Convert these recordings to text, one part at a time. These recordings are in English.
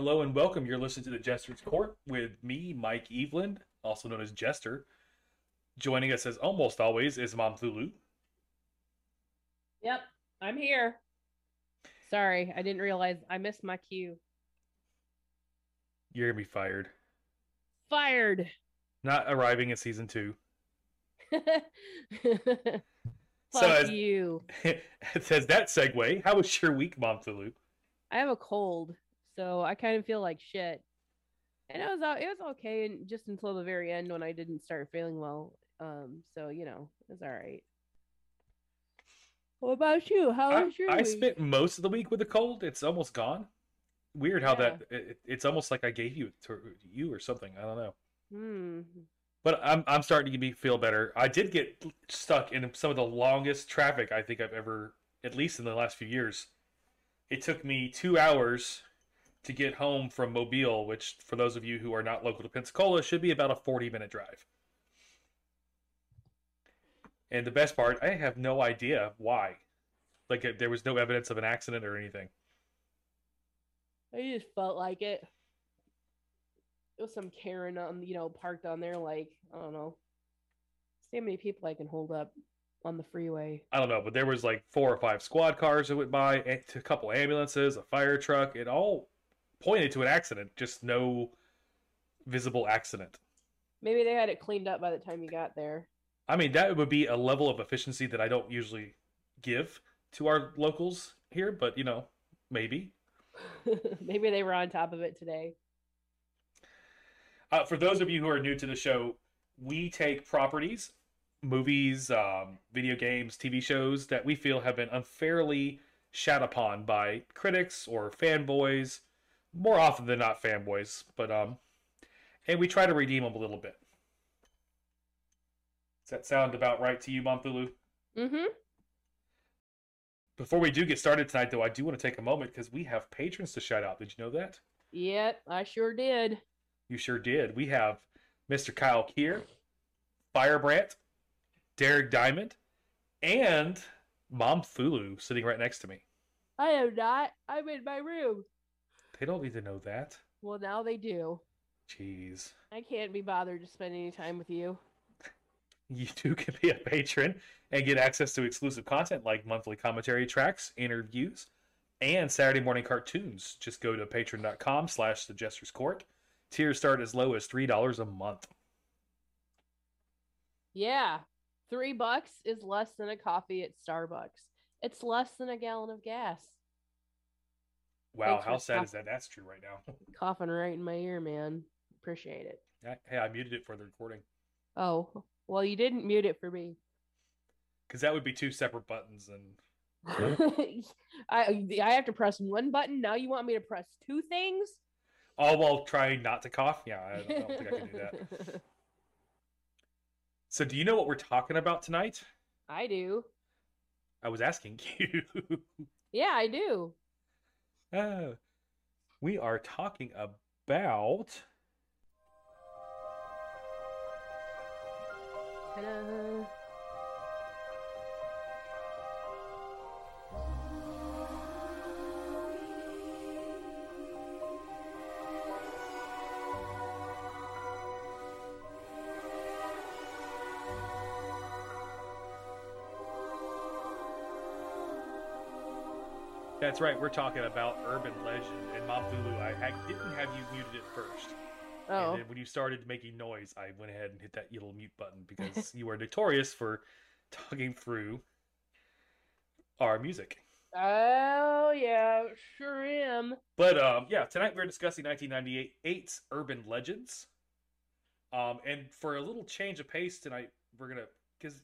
Hello and welcome. You're listening to The Jester's Court with me, Mike Eveland, also known as Jester. Joining us as almost always is Momthulu. Yep, I'm here. Sorry, I didn't realize I missed my cue. You're going to be fired. Fired! Not arriving in season 2. Fuck you. It says that segue. How was your week, Momthulu? I have a cold, so I kind of feel like shit. And it was okay, and just until the very end when I didn't start feeling well. So you know, it's all right. What about you? How was your week? I spent most of the week with a cold. It's almost gone. Weird how it's almost like I gave you or something. I don't know. But I'm starting to feel better. I did get stuck in some of the longest traffic I think I've ever, at least in the last few years. It took me 2 hours to get home from Mobile, which, for those of you who are not local to Pensacola, should be about a 40-minute drive. And the best part, I have no idea why. Like, there was no evidence of an accident or anything. I just felt like it. It was some Karen parked on there, like, I don't know. See how many people I can hold up on the freeway. I don't know, but there was like 4 or 5 squad cars that went by, a couple ambulances, a fire truck. It all pointed to an accident, just no visible accident. Maybe they had it cleaned up by the time you got there. I mean, that would be a level of efficiency that I don't usually give to our locals here, but, you know, maybe. Maybe they were on top of it today. For those of you who are new to the show, we take properties, movies, video games, TV shows that we feel have been unfairly shat upon by critics or fanboys, more often than not fanboys, but and we try to redeem them a little bit. Does that sound about right to you, Momthulu? Mm-hmm. Before we do get started tonight, though, I do want to take a moment because we have patrons to shout out. Did you know that? Yep, I sure did. You sure did. We have Mr. Kyle Keir, Firebrant, Derek Diamond, and Momthulu sitting right next to me. I am not. I'm in my room. They don't need to know that. Well, now they do. Jeez. I can't be bothered to spend any time with you. You too can be a patron and get access to exclusive content like monthly commentary tracks, interviews, and Saturday morning cartoons. Just go to patreon.com/The Jester's Court. Tiers start as low as $3 a month. Yeah, $3 is less than a coffee at Starbucks. It's less than a gallon of gas. Wow, how sad is that? That's true right now. Coughing right in my ear, man. Appreciate it. Hey, I muted it for the recording. Oh, well, you didn't mute it for me. Because that would be 2 separate buttons. And I have to press one button. Now you want me to press 2 things? All while trying not to cough? Yeah, I don't think I can do that. So do you know what we're talking about tonight? I do. I was asking you. Yeah, I do. We are talking about... Ta-da. That's right, we're talking about Urban Legend. And Momthulu, I didn't have you muted it first. Oh. And then when you started making noise, I went ahead and hit that little mute button because you are notorious for talking through our music. Oh, yeah, sure am. But, yeah, tonight we're discussing 1998's Urban Legends. And for a little change of pace tonight, we're going to... Because,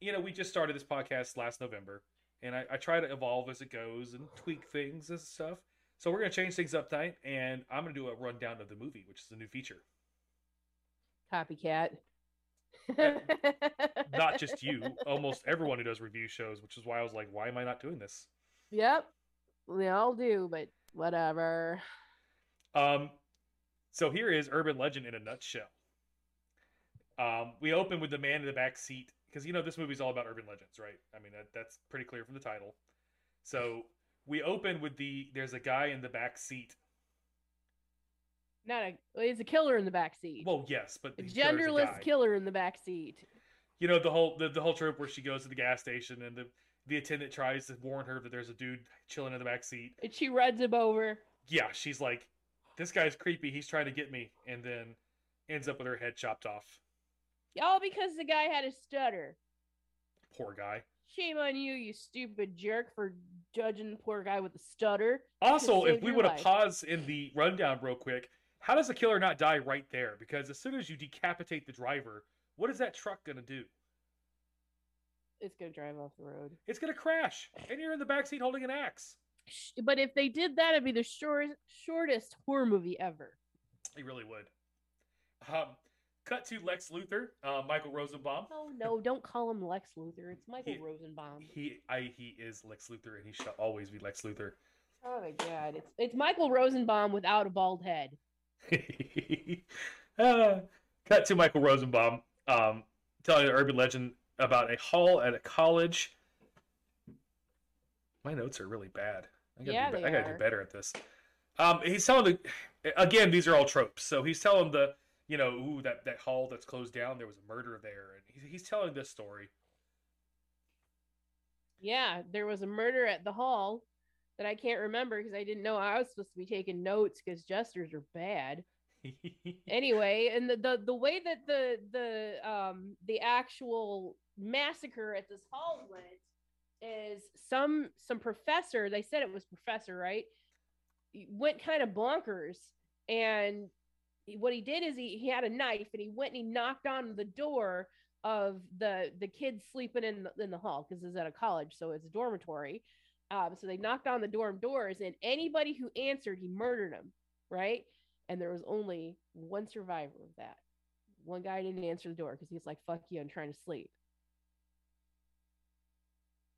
you know, we just started this podcast last November. And I try to evolve as it goes and tweak things and stuff. So we're going to change things up tonight. And I'm going to do a rundown of the movie, which is a new feature. Copycat. Not just you. Almost everyone who does review shows, which is why I was like, why am I not doing this? Yep. We all do, but whatever. So here is Urban Legend in a nutshell. We open with the man in the back seat. Because, you know, this movie's all about urban legends, right? I mean, that's pretty clear from the title. So we open with there's a guy in the back seat It's a killer in the backseat. Well, yes, but a genderless killer in the backseat. You know, the whole trope where she goes to the gas station and the attendant tries to warn her that there's a dude chilling in the backseat. And she runs him over. Yeah, she's like, this guy's creepy. He's trying to get me. And then ends up with her head chopped off. All because the guy had a stutter. Poor guy. Shame on you, you stupid jerk, for judging the poor guy with a stutter. Also, if we would have paused in the rundown real quick, how does a killer not die right there? Because as soon as you decapitate the driver, what is that truck going to do? It's going to drive off the road. It's going to crash. And you're in the backseat holding an axe. But if they did that, it'd be the shortest horror movie ever. It really would. Cut to Lex Luthor, Michael Rosenbaum. Oh, no, don't call him Lex Luthor. It's Michael Rosenbaum. He is Lex Luthor, and he shall always be Lex Luthor. Oh, my God. It's Michael Rosenbaum without a bald head. Cut to Michael Rosenbaum telling an urban legend about a hall at a college. My notes are really bad. I gotta do better at this. He's telling again, these are all tropes. So he's telling that hall that's closed down, there was a murder there. And he's telling this story. Yeah, there was a murder at the hall that I can't remember because I didn't know I was supposed to be taking notes because jesters are bad. Anyway, and the way that the actual massacre at this hall went is some professor, they said it was professor, right? He went kind of bonkers, and what he did is he had a knife and he went and he knocked on the door of the kids sleeping in the hall because it's at a college, so it's a dormitory. So they knocked on the dorm doors, and anybody who answered, he murdered them, right? And there was only one survivor of that. One guy didn't answer the door because he's like, fuck you, I'm trying to sleep.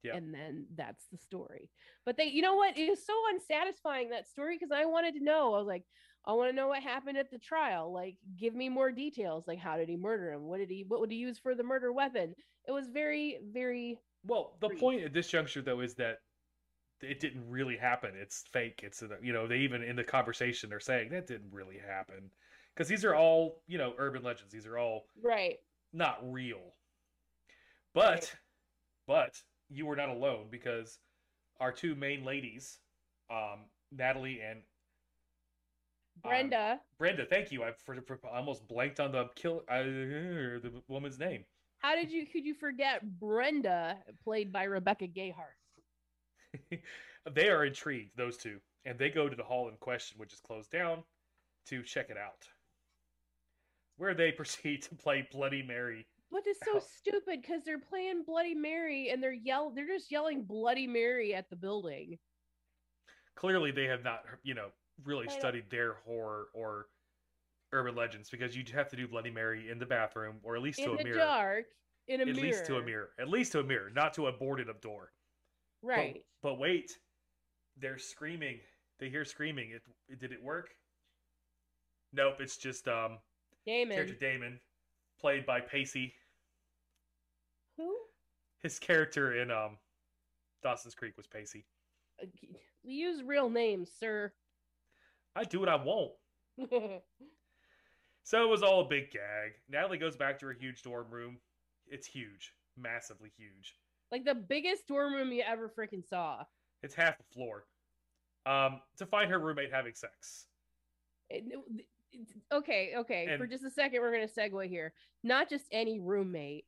Yeah. And then that's the story. But they, you know what? It was so unsatisfying, that story, because I wanted to know. I was like, I want to know what happened at the trial. Like, give me more details. Like, how did he murder him? What would he use for the murder weapon? It was very, very... Well, the point at this juncture, though, is that it didn't really happen. It's fake. It's, you know, they even in the conversation, they're saying that didn't really happen. Because these are all, you know, urban legends. These are all right, not real. But you were not alone, because our two main ladies, Natalie and Brenda. Brenda, thank you. I almost blanked on the woman's name. How could you forget Brenda, played by Rebecca Gayheart? They are intrigued, those two, and they go to the hall in question, which is closed down, to check it out, where they proceed to play Bloody Mary. But it's so stupid, because they're playing Bloody Mary and they're just yelling Bloody Mary at the building. Clearly they have not, you know, really studied their horror or urban legends, because you have to do Bloody Mary in the bathroom, or at least to a mirror. In the dark, in a mirror. At least to a mirror, not to a boarded up door. Right. But wait, they're screaming. They hear screaming. Did it work? Nope, it's just Damon, played by Pacey. Who? His character in Dawson's Creek was Pacey. We use real names, sir. I do what I want. So it was all a big gag. Natalie goes back to her huge dorm room. It's huge. Massively huge. Like the biggest dorm room you ever freaking saw. It's half a floor. To find her roommate having sex. Okay. And for just a second, we're going to segue here. Not just any roommate,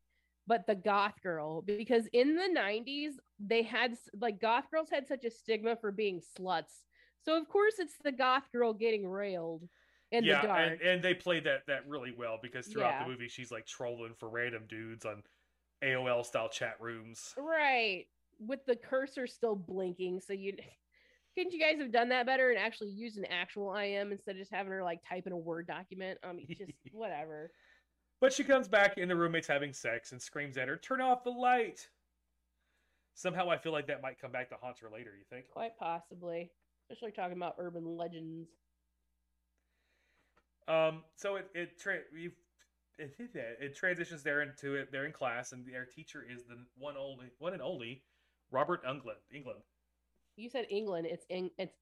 but the goth girl. Because in the 90s, they had, like, goth girls had such a stigma for being sluts. So, of course, it's the goth girl getting railed in the dark. And they played that really well, because throughout the movie, she's, like, trolling for random dudes on AOL style chat rooms, right? With the cursor still blinking. So couldn't you guys have done that better and actually used an actual IM instead of just having her like type in a Word document? Just whatever. But she comes back and the roommate's having sex and screams at her, "Turn off the light." Somehow I feel like that might come back to haunt her later. You think? Quite possibly, especially talking about urban legends. So it transitions there into it. They're in class, and their teacher is the one and only Robert Englund. You said England. It's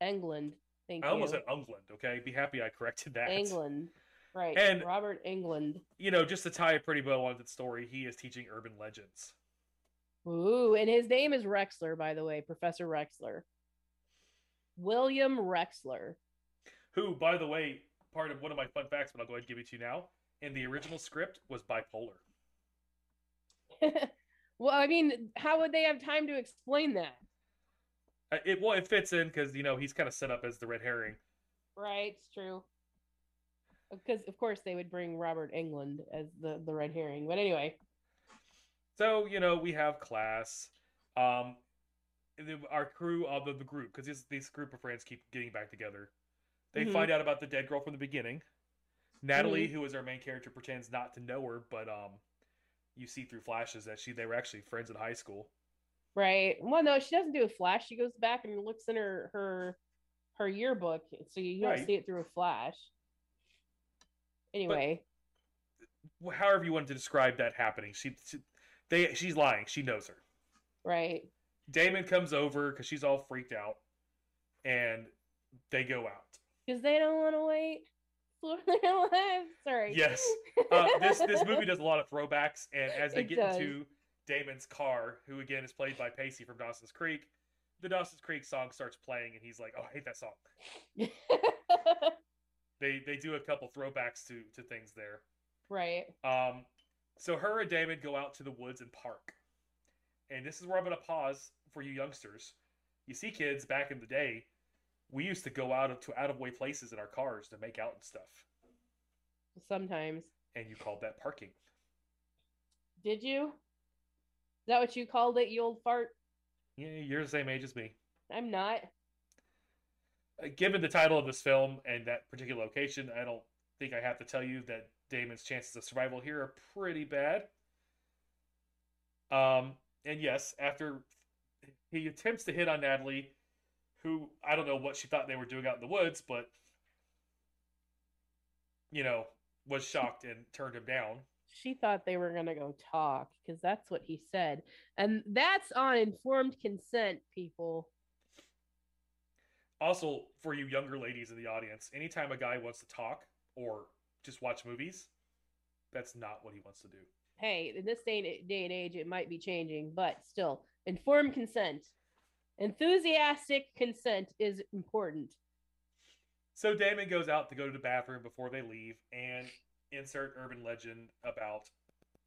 Englund. Thank you. I almost said Englund, okay? Be happy I corrected that. Englund. Right. And Robert Englund. You know, just to tie a pretty bow on that story, he is teaching Urban Legends. Ooh, and his name is Rexler, by the way. Professor Rexler. William Rexler. Who, by the way, part of one of my fun facts, but I'll go ahead and give it to you now, in the original script was bipolar. Well, I mean, how would they have time to explain that? It fits in because, you know, he's kind of set up as the red herring. Right, it's true. Because, of course, they would bring Robert Englund as the red herring. But anyway. So, you know, we have class. Our crew of the group, because this group of friends keep getting back together. They find out about the dead girl from the beginning. Natalie, who is our main character, pretends not to know her, but you see through flashes that they were actually friends in high school. Right. Well, no, she doesn't do a flash. She goes back and looks in her yearbook, so you don't see it through a flash. Anyway, but however you want to describe that happening, she's lying. She knows her. Right. Damon comes over because she's all freaked out, and they go out because they don't want to wait. Sorry. Yes. This movie does a lot of throwbacks, and as they get into Damon's car, who again is played by Pacey from Dawson's Creek, the Dawson's Creek song starts playing, and he's like, "Oh, I hate that song." They do a couple throwbacks to things there. Right. So her and Damon go out to the woods and park, and this is where I'm going to pause for you youngsters. You see, kids, back in the day, we used to go out of way places in our cars to make out and stuff. Sometimes. And you called that parking. Did you? Is that what you called it, you old fart? Yeah, you're the same age as me. I'm not. Given the title of this film and that particular location, I don't think I have to tell you that Damon's chances of survival here are pretty bad. And yes, after he attempts to hit on Natalie, who, I don't know what she thought they were doing out in the woods, but, you know, was shocked and turned him down. She thought they were going to go talk, because that's what he said. And that's on informed consent, people. Also, for you younger ladies in the audience, anytime a guy wants to talk or just watch movies, that's not what he wants to do. Hey, in this day and age, it might be changing, but still, informed consent. Enthusiastic consent is important. So Damon goes out to go to the bathroom before they leave, and insert urban legend about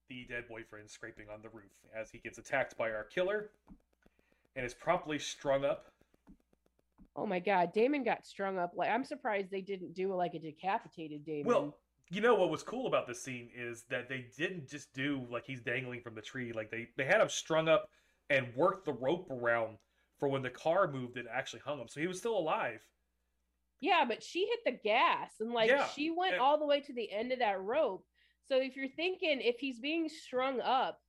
the dead boyfriend scraping on the roof as he gets attacked by our killer and is promptly strung up. Oh my God, Damon got strung up. Like, I'm surprised they didn't do like a decapitated Damon. Well, you know what was cool about this scene is that they didn't just do like he's dangling from the tree. Like they had him strung up and worked the rope around for when the car moved, it actually hung him. So he was still alive. Yeah, but she hit the gas. And, like, she went all the way to the end of that rope. So if you're thinking, if he's being strung up,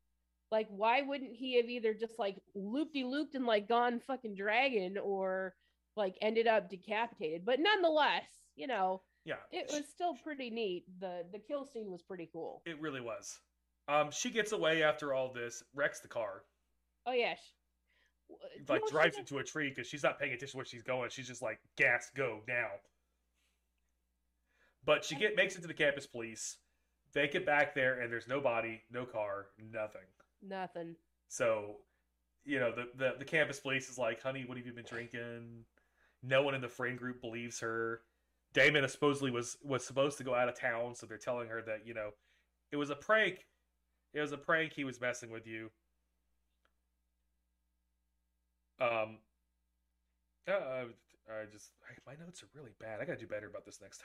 like, why wouldn't he have either just, like, loop-de-looped and, like, gone fucking dragon or, like, ended up decapitated? But nonetheless, you know, it was still pretty neat. The kill scene was pretty cool. It really was. She gets away after all this, wrecks the car. Oh, yeah, drives into a tree because she's not paying attention to where she's going. She's just like, gas, go now. But she makes it to the campus police. They get back there, and there's no body, no car, nothing. Nothing. So, you know, the campus police is like, honey, what have you been drinking? No one in the friend group believes her. Damon supposedly was supposed to go out of town, so they're telling her that, you know, it was a prank. It was a prank. He was messing with you. My notes are really bad. I gotta do better about this next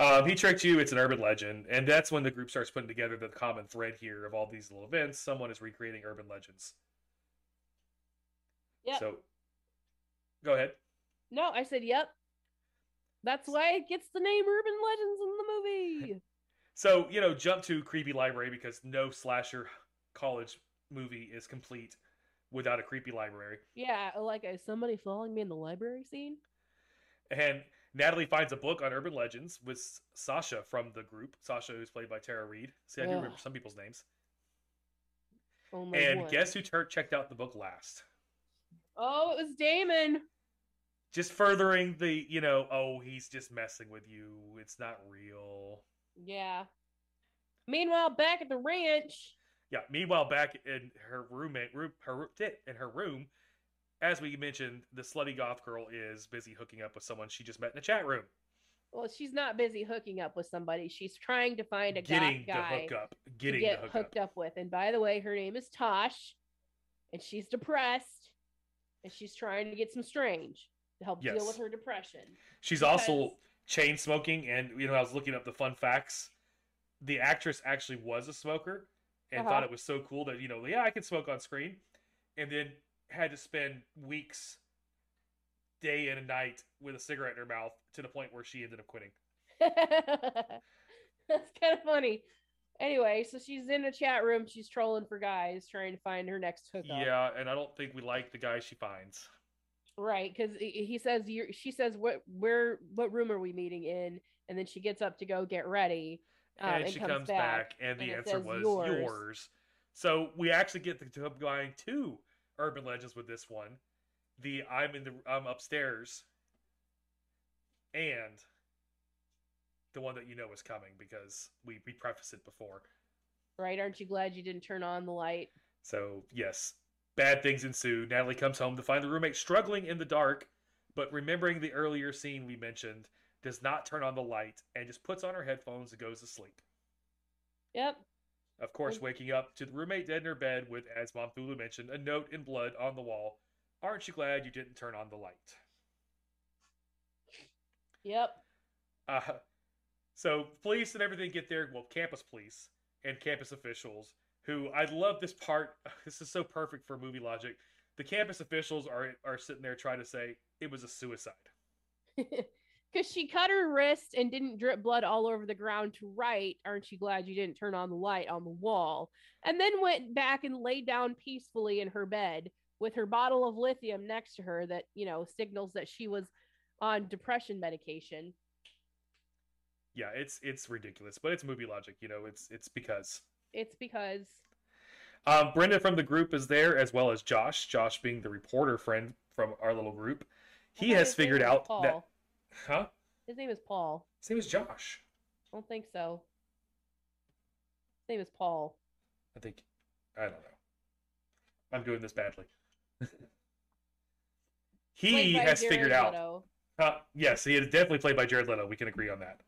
time. He tricked you. It's an urban legend. And that's when the group starts putting together the common thread here of all these little events. Someone is recreating urban legends. Yeah. So go ahead. No, I said, yep. That's why it gets the name Urban Legends in the movie. So, you know, jump to creepy library because no slasher college movie is complete without a creepy library. Yeah, like, is somebody following me in the library scene? And Natalie finds a book on urban legends with Sasha from the group. Sasha, who's played by Tara Reid. See, I do remember some people's names. Only one. Guess who checked out the book last? Oh, it was Damon. Just furthering the, you know, oh, he's just messing with you. It's not real. Yeah. Meanwhile, back at the ranch. Yeah. Meanwhile, back in her roommate, in her room, as we mentioned, the slutty goth girl is busy hooking up with someone she just met in a chat room. Well, she's not busy hooking up with somebody. She's trying to find a goth guy to get hooked up with. And by the way, her name is Tosh, and she's depressed, and she's trying to get some strange to help deal with her depression. She's also chain smoking, and, you know, I was looking up the fun facts. The actress actually was a smoker and thought it was so cool that, you know, yeah, I can smoke on screen, and then had to spend weeks, day and night, with a cigarette in her mouth to the point where she ended up quitting. That's kind of funny. Anyway, so she's in a chat room. She's trolling for guys, trying to find her next hookup. Yeah, and I don't think we like the guy she finds. Right, because he says, she says, what room are we meeting in? And then she gets up to go get ready. And she comes back, and the answer was yours. So we actually get the going to Urban Legends with this one. The I'm upstairs, and the one that you know is coming because we prefaced it before. Right, aren't you glad you didn't turn on the light? So, yes. Bad things ensue. Natalie comes home to find the roommate struggling in the dark, but remembering the earlier scene we mentioned, does not turn on the light and just puts on her headphones and goes to sleep. Yep. Of course, waking up to the roommate dead in her bed with, as Momthulu mentioned, a note in blood on the wall. Aren't you glad you didn't turn on the light? Yep. So police and everything get there. Well, campus police and campus officials, who, I love this part. This is so perfect for movie logic. The campus officials are sitting there trying to say it was a suicide. Because she cut her wrist and didn't drip blood all over the ground to write, aren't you glad you didn't turn on the light on the wall? And then went back and laid down peacefully in her bed with her bottle of lithium next to her that, you know, signals that she was on depression medication. Yeah, it's ridiculous, but it's movie logic. You know, It's because. Brenda from the group is there, as well as Josh. Josh being the reporter friend from our little group. He has figured out that... Huh? His name is Paul. His name is Josh. I don't think so. His name is Paul. I don't know. I'm doing this badly. He has figured out... yes, he is definitely played by Jared Leto. We can agree on that.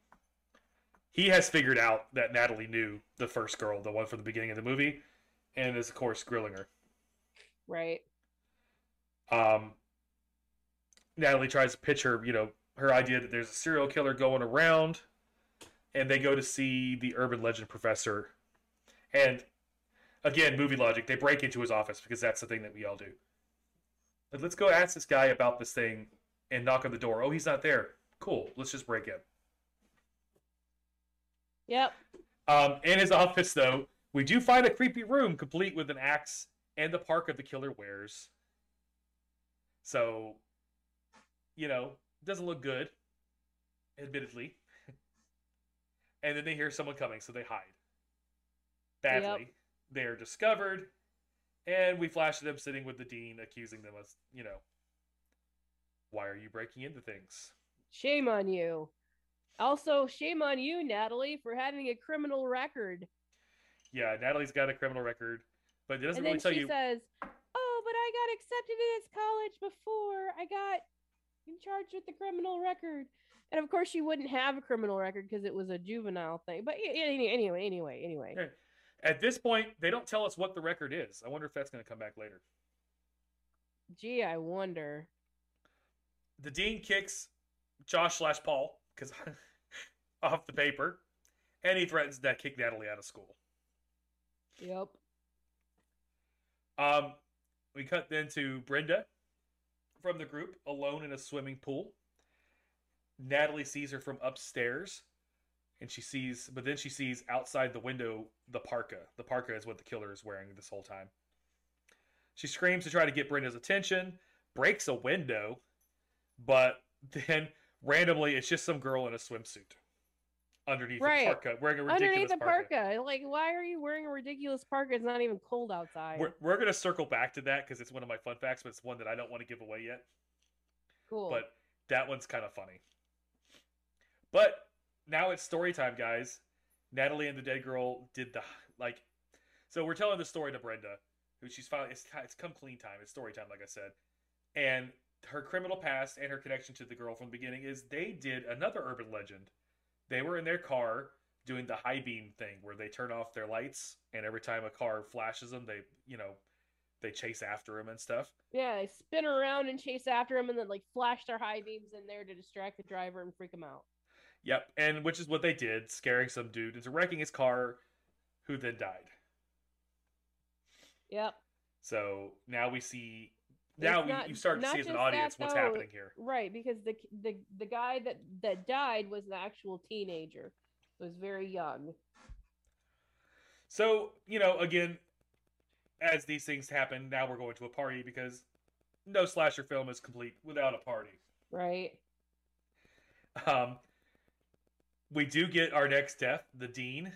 He has figured out that Natalie knew the first girl, the one from the beginning of the movie, and is, of course, grilling her. Right. Natalie tries to pitch her, you know, her idea that there's a serial killer going around, and they go to see the urban legend professor. And, again, movie logic, they break into his office because that's the thing that we all do. But let's go ask this guy about this thing and knock on the door. Oh, he's not there. Cool, let's just break in. Yep. In his office, though, we do find a creepy room complete with an axe and the parka the killer wears. So, you know, doesn't look good, admittedly. And then they hear someone coming, so they hide. Badly. Yep. They are discovered, and we flash to them sitting with the dean, accusing them as, you know, why are you breaking into things? Shame on you. Also, shame on you, Natalie, for having a criminal record. Yeah, Natalie's got a criminal record, but it doesn't really tell you. And then she says, oh, but I got accepted in this college before. I got in charge with the criminal record. And, of course, she wouldn't have a criminal record because it was a juvenile thing. But anyway. At this point, they don't tell us what the record is. I wonder if that's going to come back later. Gee, I wonder. The dean kicks Josh/Paul. Because off the paper, and he threatens to kick Natalie out of school. Yep. We cut then to Brenda from the group, alone in a swimming pool. Natalie sees her from upstairs, and she sees outside the window the parka. The parka is what the killer is wearing this whole time. She screams to try to get Brenda's attention, breaks a window, but then randomly, it's just some girl in a swimsuit underneath the parka, wearing a ridiculous parka. Like, why are you wearing a ridiculous parka? It's not even cold outside. We're going to circle back to that because it's one of my fun facts, but it's one that I don't want to give away yet. Cool. But that one's kind of funny. But now it's story time, guys. Natalie and the dead girl did the, like, so we're telling the story to Brenda, who she's finally, it's come clean time. It's story time, like I said. And her criminal past and her connection to the girl from the beginning is they did another urban legend. They were in their car doing the high beam thing where they turn off their lights, and every time a car flashes them, they, you know, they chase after him and stuff. Yeah, they spin around and chase after him and then, like, flash their high beams in there to distract the driver and freak him out. Yep, and which is what they did, scaring some dude into wrecking his car, who then died. Yep. So now we see... Now not, you start to see as an audience what's happening here. Right, because the guy that died was an actual teenager. Was very young. So, you know, again, as these things happen, now we're going to a party because no slasher film is complete without a party. Right. We do get our next death, the Dean,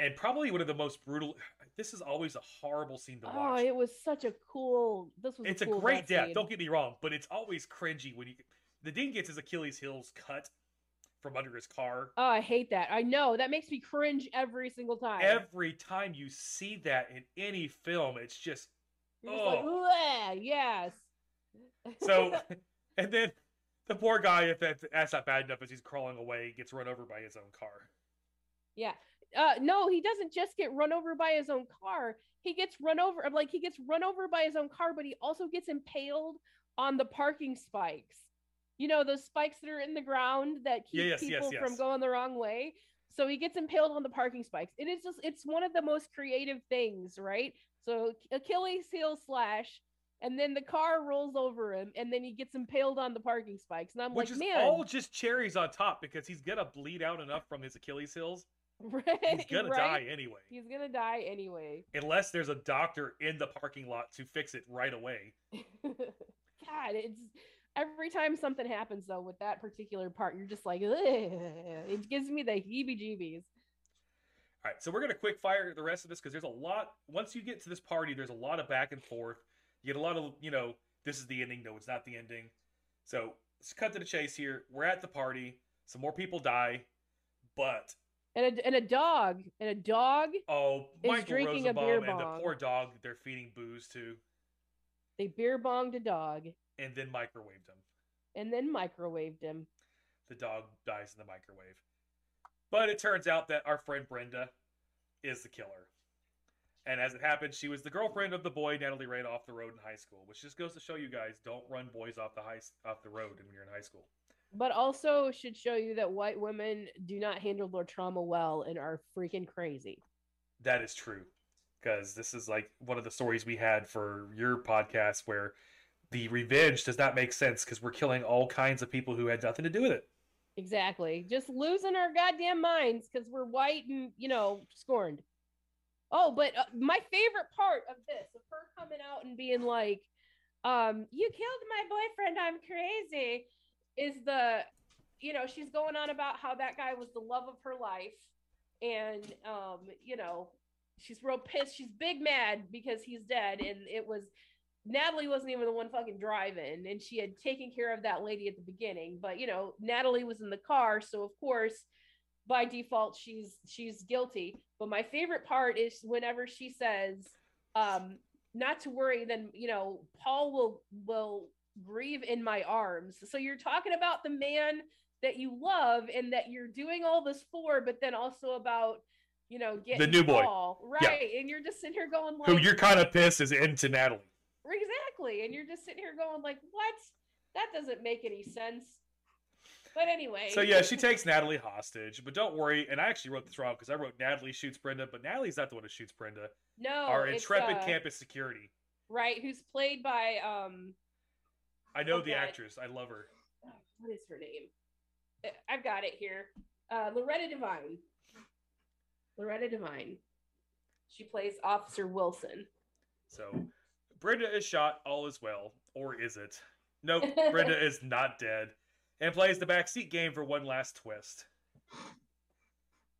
and probably one of the most brutal... This is always a horrible scene to watch. Oh, it was such a cool... It's a great death, don't get me wrong, but it's always cringy when you... The Dean gets his Achilles heels cut from under his car. Oh, I hate that. I know. That makes me cringe every single time. Every time you see that in any film, it's just... Like, yes. So, and then the poor guy, if that's not bad enough, as he's crawling away, gets run over by his own car. Yeah. No, he doesn't just get run over by his own car. He gets run over. Like, he gets run over by his own car, but he also gets impaled on the parking spikes. You know, those spikes that are in the ground that keep people from going the wrong way. So he gets impaled on the parking spikes. It is just, it's one of the most creative things, right? So Achilles heel slash, and then the car rolls over him, and then he gets impaled on the parking spikes. And I'm which like, man. Which is all just cherries on top, because he's going to bleed out enough from his Achilles heels. Right, he's gonna die anyway. He's gonna die anyway. Unless there's a doctor in the parking lot to fix it right away. God, it's every time something happens though with that particular part, you're just like, ugh. It gives me the heebie-jeebies. All right, so we're gonna quick fire the rest of this because there's a lot. Once you get to this party, there's a lot of back and forth. You get a lot of, you know, this is the ending. No, it's not the ending. So let's cut to the chase here. We're at the party. Some more people die, but. And a dog. Oh, Michael is drinking Rosenbaum a beer bong. And the poor dog they're feeding booze to. They beer bonged a dog. And then microwaved him. The dog dies in the microwave. But it turns out that our friend Brenda is the killer. And as it happened, she was the girlfriend of the boy Natalie ran off the road in high school, which just goes to show you guys, don't run boys off the road when you're in high school. But also should show you that white women do not handle their trauma well and are freaking crazy. That is true. Because this is like one of the stories we had for your podcast where the revenge does not make sense because we're killing all kinds of people who had nothing to do with it. Exactly. Just losing our goddamn minds because we're white and, you know, scorned. Oh, but my favorite part of this, of her coming out and being like, you killed my boyfriend, I'm crazy. Is the, you know, she's going on about how that guy was the love of her life. And, you know, she's real pissed. She's big mad because he's dead. And it was, Natalie wasn't even the one fucking driving. And she had taken care of that lady at the beginning. But, you know, Natalie was in the car. So, of course, by default, she's guilty. But my favorite part is whenever she says, not to worry, then, you know, Paul will grieve in my arms. So you're talking about the man that you love and that you're doing all this for, but then also about, you know, getting the new Paul, boy, right? Yeah. And you're just sitting here going like, who you're kind of pissed is into Natalie. Exactly. And you're just sitting here going like, what? That doesn't make any sense. But anyway, so yeah, she takes Natalie hostage, but don't worry. And I actually wrote this wrong because I wrote Natalie shoots Brenda, but Natalie's not the one who shoots Brenda. No, our intrepid campus security, right? Who's played by I know the actress. I love her. What is her name? I've got it here. Loretta Devine. She plays Officer Wilson. So Brenda is shot. All is well. Or is it? Nope. Brenda is not dead. And plays the backseat game for one last twist.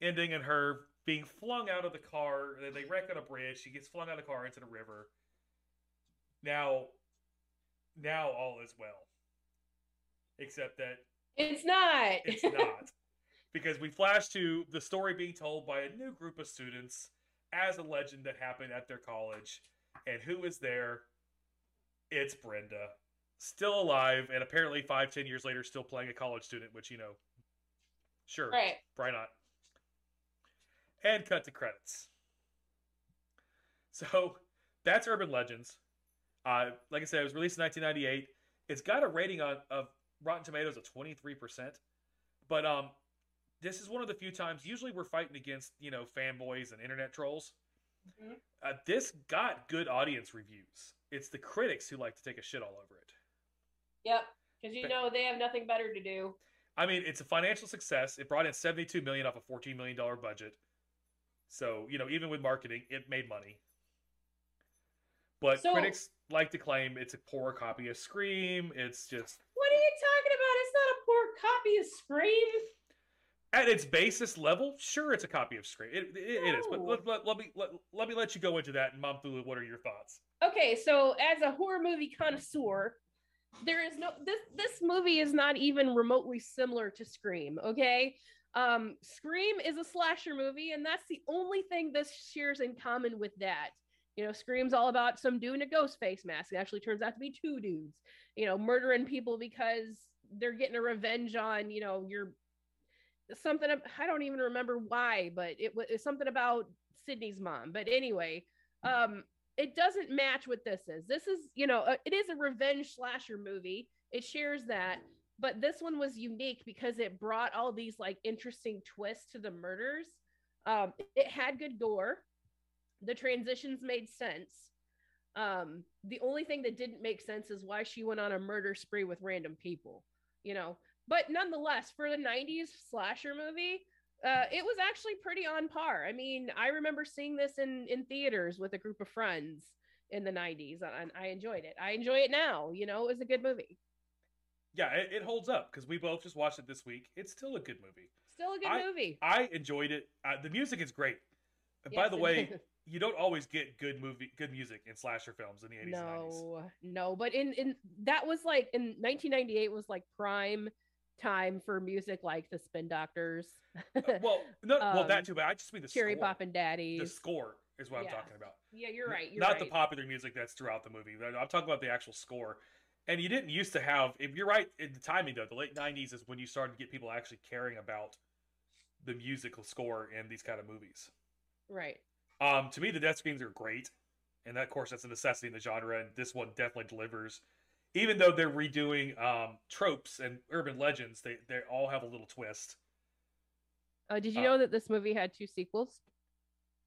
Ending in her being flung out of the car. They wreck on a bridge. She gets flung out of the car into the river. Now all is well. except that it's not. It's not. Because we flash to the story being told by a new group of students as a legend that happened at their college. And who is there? It's Brenda. Still alive, and apparently 5-10 years later still playing a college student, which, you know, sure, right. Probably not. And cut to credits. So, that's Urban Legends. Like I said, it was released in 1998. It's got a rating of Rotten Tomatoes of 23%. But this is one of the few times, usually we're fighting against, you know, fanboys and internet trolls. Mm-hmm. This got good audience reviews. It's the critics who like to take a shit all over it. Yep, because you know they have nothing better to do. I mean, it's a financial success. It brought in $72 million off a $14 million budget. So, you know, even with marketing, it made money. But so, critics like to claim it's a poor copy of Scream. It's just... What are you talking about? It's not a poor copy of Scream. At its basis level, sure, it's a copy of Scream. It is. But let me let you go into that. And Momthulu, what are your thoughts? Okay, so as a horror movie connoisseur, there is no this movie is not even remotely similar to Scream. Okay, Scream is a slasher movie, and that's the only thing this shares in common with that. You know, Scream's all about some dude in a ghost face mask. It actually turns out to be two dudes. You know, murdering people because they're getting a revenge on, you know, your something. I don't even remember why, but it was something about Sydney's mom. But anyway, it doesn't match what this is. This is, you know, it is a revenge slasher movie. It shares that. But this one was unique because it brought all these like interesting twists to the murders. It had good gore. The transitions made sense. The only thing that didn't make sense is why she went on a murder spree with random people, you know. But nonetheless, for the 90s slasher movie, it was actually pretty on par. I mean, I remember seeing this in theaters with a group of friends in the 90s, and I enjoyed it. I enjoy it now. You know, it was a good movie. Yeah, it holds up because we both just watched it this week. It's still a good movie. Still a good movie. I enjoyed it. The music is great. And yes, by the way... You don't always get good music in slasher films in the 80s and 90s. No, but that was like in 1998 was like prime time for music like the Spin Doctors. That too, but I just mean the Cherry Pop and Daddy. The score is what I'm talking about. Yeah, you're right. You're Not the popular music that's throughout the movie. I'm talking about the actual score. And you didn't used to have, if you're right in the timing though, the late 90s is when you started to get people actually caring about the musical score in these kind of movies. Right. To me, the death screams are great, and that, of course, that's a necessity in the genre, and this one definitely delivers. Even though they're redoing tropes and urban legends, they all have a little twist. Did you know that this movie had 2 sequels?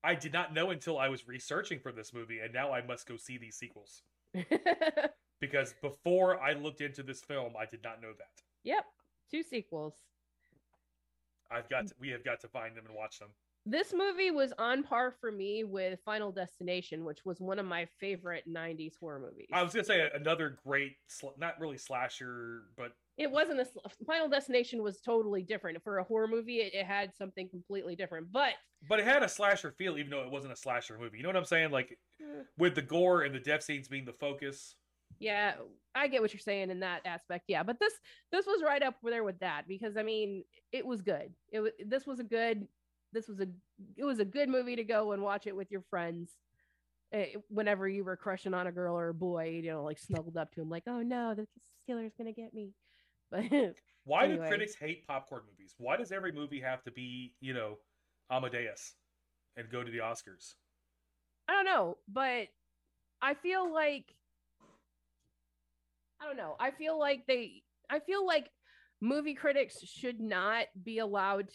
I did not know until I was researching for this movie, and now I must go see these sequels. Because before I looked into this film, I did not know that. Yep, 2 sequels. We have got to find them and watch them. This movie was on par for me with Final Destination, which was one of my favorite 90s horror movies. I was going to say another great, not really slasher, but... It wasn't Final Destination was totally different. For a horror movie, it had something completely different, but... But it had a slasher feel, even though it wasn't a slasher movie. You know what I'm saying? Like, with the gore and the death scenes being the focus. Yeah, I get what you're saying in that aspect. Yeah, but this was right up there with that, because, I mean, it was good. It was a good movie to go and watch it with your friends whenever you were crushing on a girl or a boy, you know, like snuggled up to him like, oh no, the killer's going to get me. But why do critics hate popcorn movies? Why does every movie have to be, you know, Amadeus and go to the Oscars? I don't know, but I feel like movie critics should not be allowed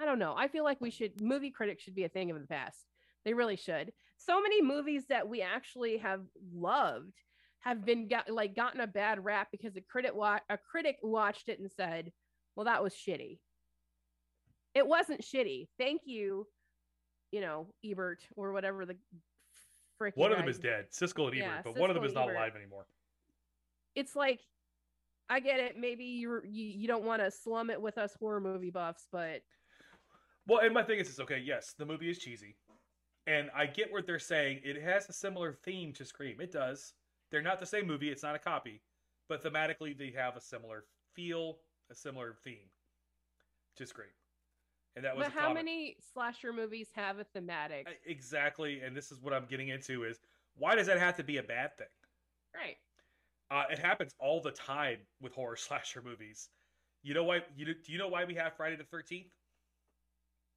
I feel like movie critics should be a thing of the past. They really should. So many movies that we actually have loved have been gotten a bad rap because a critic watched it and said, well, that was shitty. It wasn't shitty. Thank you. You know, Ebert or whatever the frick. One of them is dead. Siskel and Ebert, but Siskel one of them is not alive anymore. It's like, I get it. Maybe you don't want to slum it with us horror movie buffs, but. Well, and my thing is, okay, yes, the movie is cheesy. And I get what they're saying. It has a similar theme to Scream. It does. They're not the same movie. It's not a copy. But thematically, they have a similar feel, a similar theme. Just great. And that was but how many slasher movies have a thematic? Exactly, and this is what I'm getting into is, why does that have to be a bad thing? Right. It happens all the time with horror slasher movies. You know why? Do you know why we have Friday the 13th?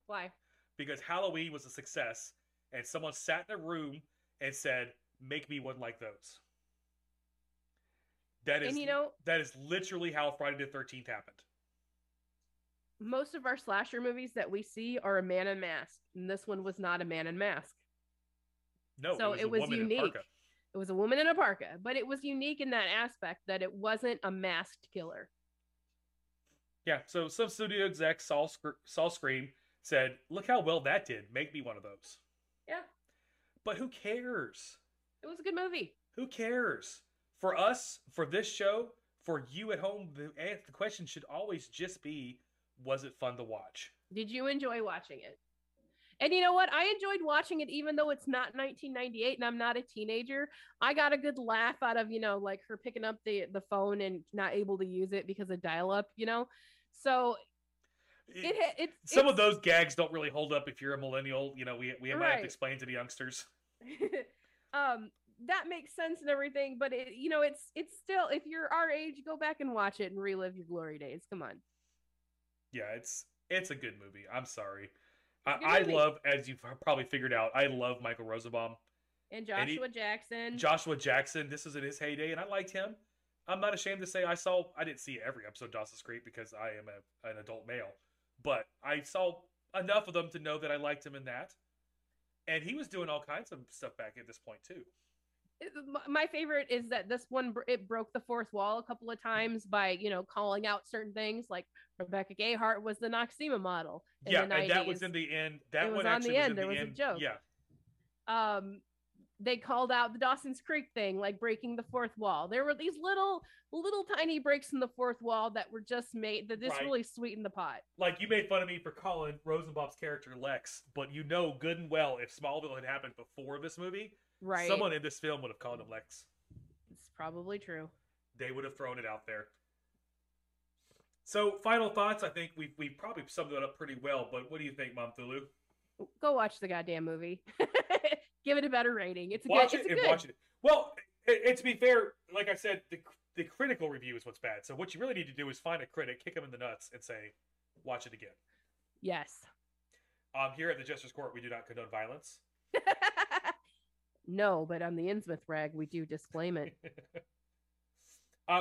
Why? Because Halloween was a success, and someone sat in a room and said, make me one like those. That is, and you know, that is literally how Friday the 13th happened. Most of our slasher movies that we see are a man in mask, and this one was not a man in mask. No, so it was unique. It was a woman in a parka, but it was unique in that aspect that it wasn't a masked killer. Yeah, so some studio execs saw Scream, said, look how well that did. Make me one of those. Yeah. But who cares? It was a good movie. Who cares? For us, for this show, for you at home, the question should always just be, was it fun to watch? Did you enjoy watching it? And you know what? I enjoyed watching it, even though it's not 1998 and I'm not a teenager. I got a good laugh out of, you know, like her picking up the phone and not able to use it because of dial-up, you know? So some of those gags don't really hold up if you're a millennial. You know, we might have to explain to the youngsters. That makes sense and everything, but it, you know, it's still, if you're our age, go back and watch it and relive your glory days. Come on. Yeah, it's a good movie. I'm sorry. I love, as you've probably figured out, I love Michael Rosenbaum. And Joshua Jackson. Joshua Jackson, this is in his heyday, and I liked him. I'm not ashamed to say I didn't see every episode of Dawson's Creek because I am an adult male, but I saw enough of them to know that I liked him in that. And he was doing all kinds of stuff back at this point, too. My favorite is that this one, it broke the fourth wall a couple of times by, you know, calling out certain things, like Rebecca Gayheart was the Noxema model in the 90s. And that was in the end. That one actually was in the end. There was a joke. Yeah. They called out the Dawson's Creek thing, like breaking the fourth wall. There were these little tiny breaks in the fourth wall that were just made that this really sweetened the pot. Like, you made fun of me for calling Rosenbaum's character Lex, but you know good and well if Smallville had happened before this movie, right, someone in this film would have called him Lex. It's probably true. They would have thrown it out there. So, final thoughts. I think we probably summed it up pretty well, but what do you think, Momthulu? Go watch the goddamn movie. Give it a better rating. Watch it. Well, and to be fair, like I said, the critical review is what's bad. So what you really need to do is find a critic, kick him in the nuts, and say, watch it again. Yes. Here at the Jester's Court, we do not condone violence. No, but on the Innsmouth Rag, we do disclaim it.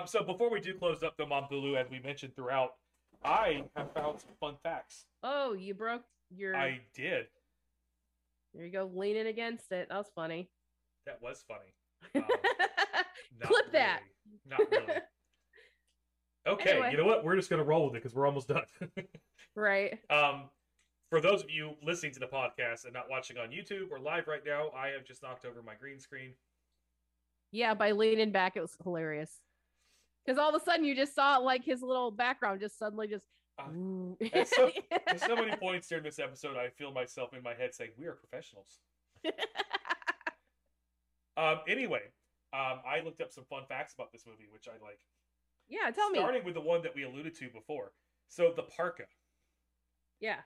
So before we do close up the Momthulu, as we mentioned throughout, I have found some fun facts. Oh, you broke your... I did. There you go, leaning against it. That was funny. That was funny. Clip that. Not really. Okay, anyway. You know what? We're just going to roll with it because we're almost done. Right. For those of you listening to the podcast and not watching on YouTube or live right now, I have just knocked over my green screen. Yeah, by leaning back, it was hilarious. Because all of a sudden you just saw like his little background just suddenly just... At so many points during this episode, I feel myself in my head saying, we are professionals. Anyway, I looked up some fun facts about this movie, which I like. Yeah, tell me. Starting with the one that we alluded to before. So the parka. Yeah.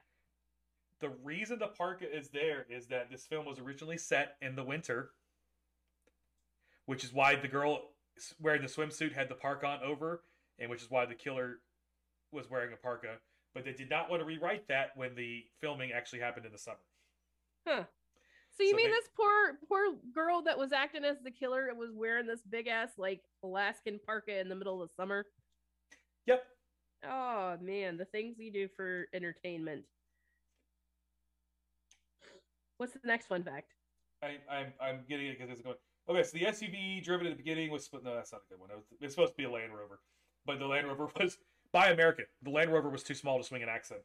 The reason the parka is there is that this film was originally set in the winter, which is why the girl wearing the swimsuit had the parka on over, and which is why the killer was wearing a parka, but they did not want to rewrite that when the filming actually happened in the summer. Huh. So you mean this poor girl that was acting as the killer was wearing this big ass like Alaskan parka in the middle of the summer? Yep. Oh man, the things you do for entertainment. What's the next fun fact? I'm getting it because it's going. Okay, so the SUV driven at the beginning was no, that's not a good one. It's supposed to be a Land Rover, but the Land Rover was. Buy American. The Land Rover was too small to swing an accent.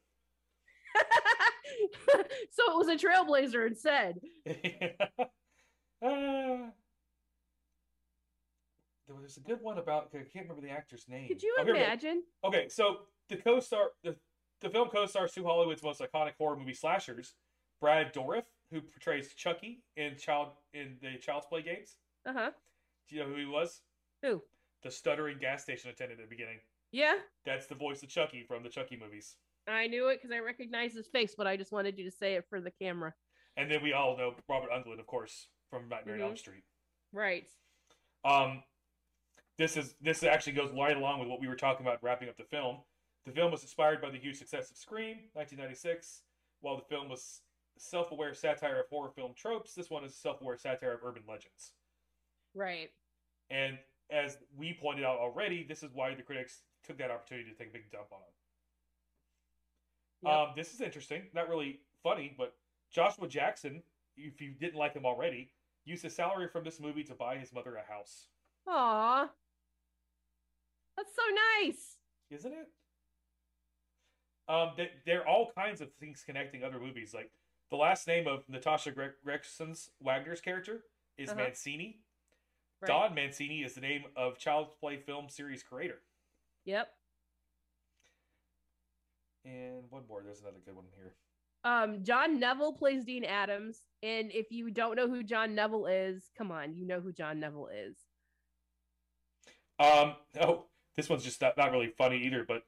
So it was a Trailblazer instead. There was a good one about, I can't remember the actor's name. Could you imagine? Okay, so the co-star, the film co-stars two Hollywood's most iconic horror movie slashers, Brad Dourif, who portrays Chucky in the Child's Play games. Uh-huh. Do you know who he was? Who? The stuttering gas station attendant at the beginning. Yeah? That's the voice of Chucky from the Chucky movies. I knew it because I recognized his face, but I just wanted you to say it for the camera. And then we all know Robert Englund, of course, from Nightmare on Elm Street. Right. This actually goes right along with what we were talking about wrapping up the film. The film was inspired by the huge success of Scream, 1996. While the film was self-aware satire of horror film tropes, this one is a self-aware satire of urban legends. Right. And as we pointed out already, this is why the critics took that opportunity to take a big dump on it. Yep. This is interesting. Not really funny, but Joshua Jackson, if you didn't like him already, used his salary from this movie to buy his mother a house. Aww. That's so nice. Isn't it? There are all kinds of things connecting other movies. Like, the last name of Natasha Gregson's Wagner's character is Mancini. Right. Don Mancini is the name of Child's Play film series creator. Yep. And one more. There's another good one here. John Neville plays Dean Adams. And if you don't know who John Neville is, come on, you know who John Neville is. Oh, this one's just not really funny either, but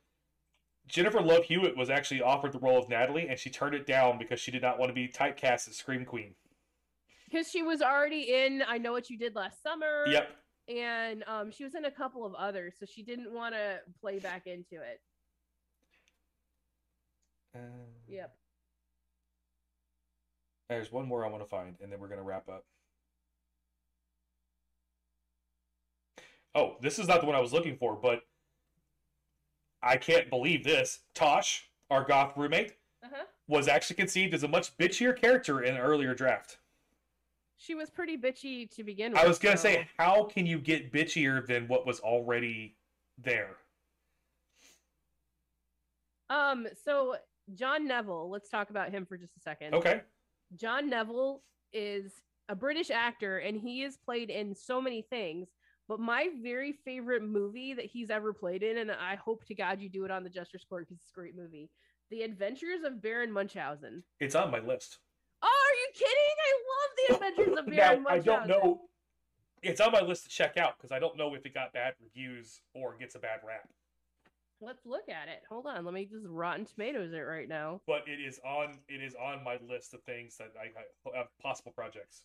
Jennifer Love Hewitt was actually offered the role of Natalie, and she turned it down because she did not want to be typecast as Scream Queen. Because she was already in I Know What You Did Last Summer. Yep. And she was in a couple of others, so she didn't want to play back into it. Yep. There's one more I want to find, and then we're going to wrap up. Oh, this is not the one I was looking for, but I can't believe this. Tosh, our goth roommate, was actually conceived as a much bitchier character in an earlier draft. She was pretty bitchy to begin with. I was going to say, how can you get bitchier than what was already there? So, John Neville, let's talk about him for just a second. Okay. John Neville is a British actor, and he is played in so many things. But my very favorite movie that he's ever played in, and I hope to God you do it on The Jester's Court because it's a great movie, The Adventures of Baron Munchausen. It's on my list. Oh, are you kidding? I love The Adventures of Baron Munchausen. I don't know. It's on my list to check out because I don't know if it got bad reviews or gets a bad rap. Let's look at it. Hold on. Let me just Rotten Tomatoes it right now. But it is on my list of things that I have possible projects.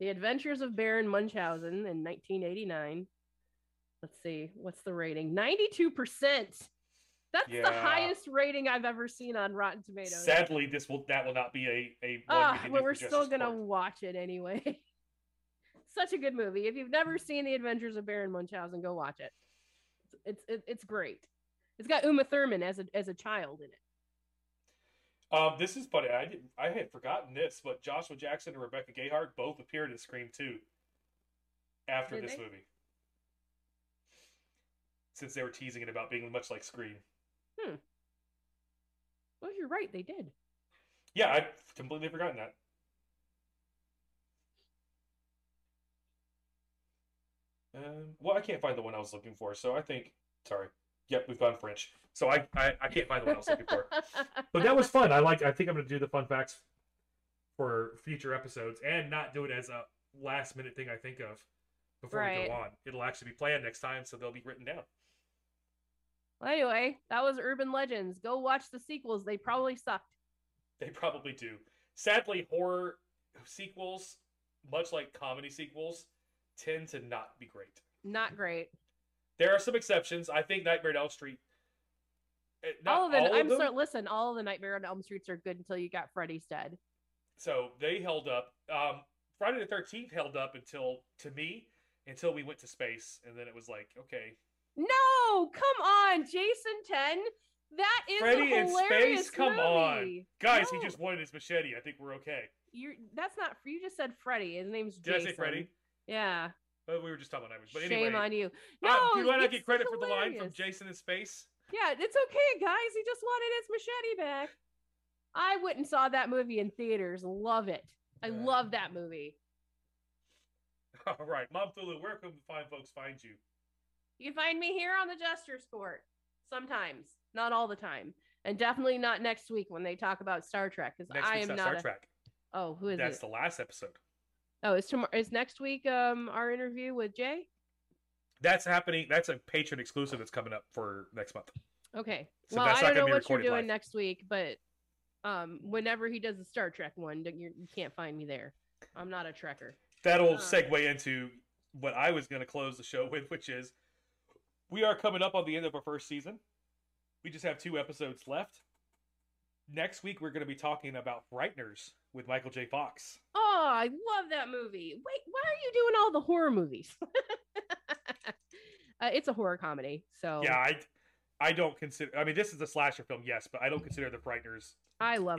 The Adventures of Baron Munchausen in 1989. Let's see. What's the rating? 92%. That's the highest rating I've ever seen on Rotten Tomatoes. Sadly, that will not be a one. But we're still going to watch it anyway. Such a good movie. If you've never seen The Adventures of Baron Munchausen, go watch it. It's great. It's got Uma Thurman as a child in it. This is funny. I had forgotten this, but Joshua Jackson and Rebecca Gayheart both appeared in Scream 2 after this movie. Since they were teasing it about being much like Scream. Well, you're right. They did. Yeah, I've completely forgotten that. Well, I can't find the one I was looking for, so I think... Sorry. Yep, we've gone French. So I can't find the one I was looking for. But that was fun. I think I'm going to do the fun facts for future episodes and not do it as a last-minute thing I think of before we go on. It'll actually be planned next time, so they'll be written down. Well, anyway, that was Urban Legends. Go watch the sequels. They probably sucked. They probably do. Sadly, horror sequels, much like comedy sequels, tend to not be great. Not great. There are some exceptions. I think Nightmare on Elm Street. All of the Nightmare on Elm Streets are good until you got Freddy's Dead. So they held up. Friday the 13th held up until we went to space, and then it was like, okay. No, come on, Jason 10. That is Freddy a hilarious in space. Come movie. On, guys. No. He just wanted his machete. I think we're okay. You just said Freddy. His name's Jason. Did I say Freddy? Yeah. But we were just talking about language. But anyway. Shame on you. No, do you want to get credit for the line from Jason in space? Yeah, it's okay, guys. He just wanted his machete back. I went and saw that movie in theaters. Love it. I love that movie. All right. Momthulu, where can the fine folks find you? You can find me here on The Jester's Court. Sometimes. Not all the time. And definitely not next week when they talk about Star Trek. Because I am not Star Trek. Oh, who is it? That's the last episode. Oh, is next week our interview with Jay? That's happening. That's a patron exclusive that's coming up for next month. Okay. So well, I don't know what you're doing next week, but whenever he does the Star Trek one, you can't find me there. I'm not a Trekker. That'll segue into what I was going to close the show with, which is we are coming up on the end of our first season. We just have 2 episodes left. Next week, we're going to be talking about Frighteners with Michael J. Fox. Oh, I love that movie. Wait, why are you doing all the horror movies? It's a horror comedy. So yeah, I don't consider... I mean, this is a slasher film, yes, but I don't consider The Frighteners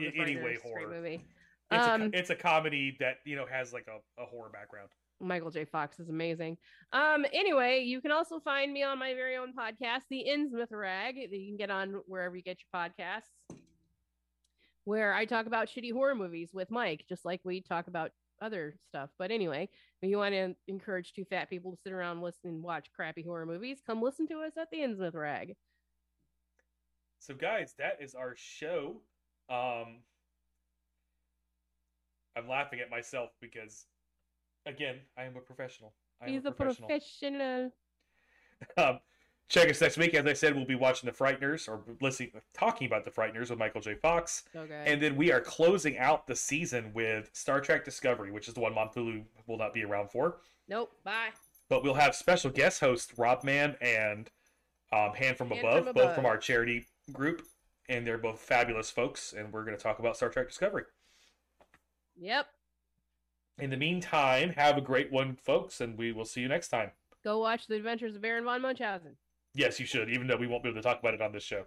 in any way horror. Movie. It's a comedy that, you know, has like a horror background. Michael J. Fox is amazing. Anyway, you can also find me on my very own podcast, The Innsmouth Rag, that you can get on wherever you get your podcasts, where I talk about shitty horror movies with Mike, just like we talk about other stuff. But anyway, if you want to encourage 2 fat people to sit around, listen, and watch crappy horror movies, come listen to us at the Innsmouth Rag. So guys, that is our show. I'm laughing at myself because, again, I am a professional. He's a professional. Check us next week. As I said, we'll be watching The Frighteners, or talking about The Frighteners with Michael J. Fox. Okay. And then we are closing out the season with Star Trek Discovery, which is the one Momthulu will not be around for. Nope. Bye. But we'll have special guest hosts Rob Mann and Hand from Above, both from our charity group. And they're both fabulous folks. And we're going to talk about Star Trek Discovery. Yep. In the meantime, have a great one, folks, and we will see you next time. Go watch The Adventures of Baron Munchausen. Yes, you should, even though we won't be able to talk about it on this show.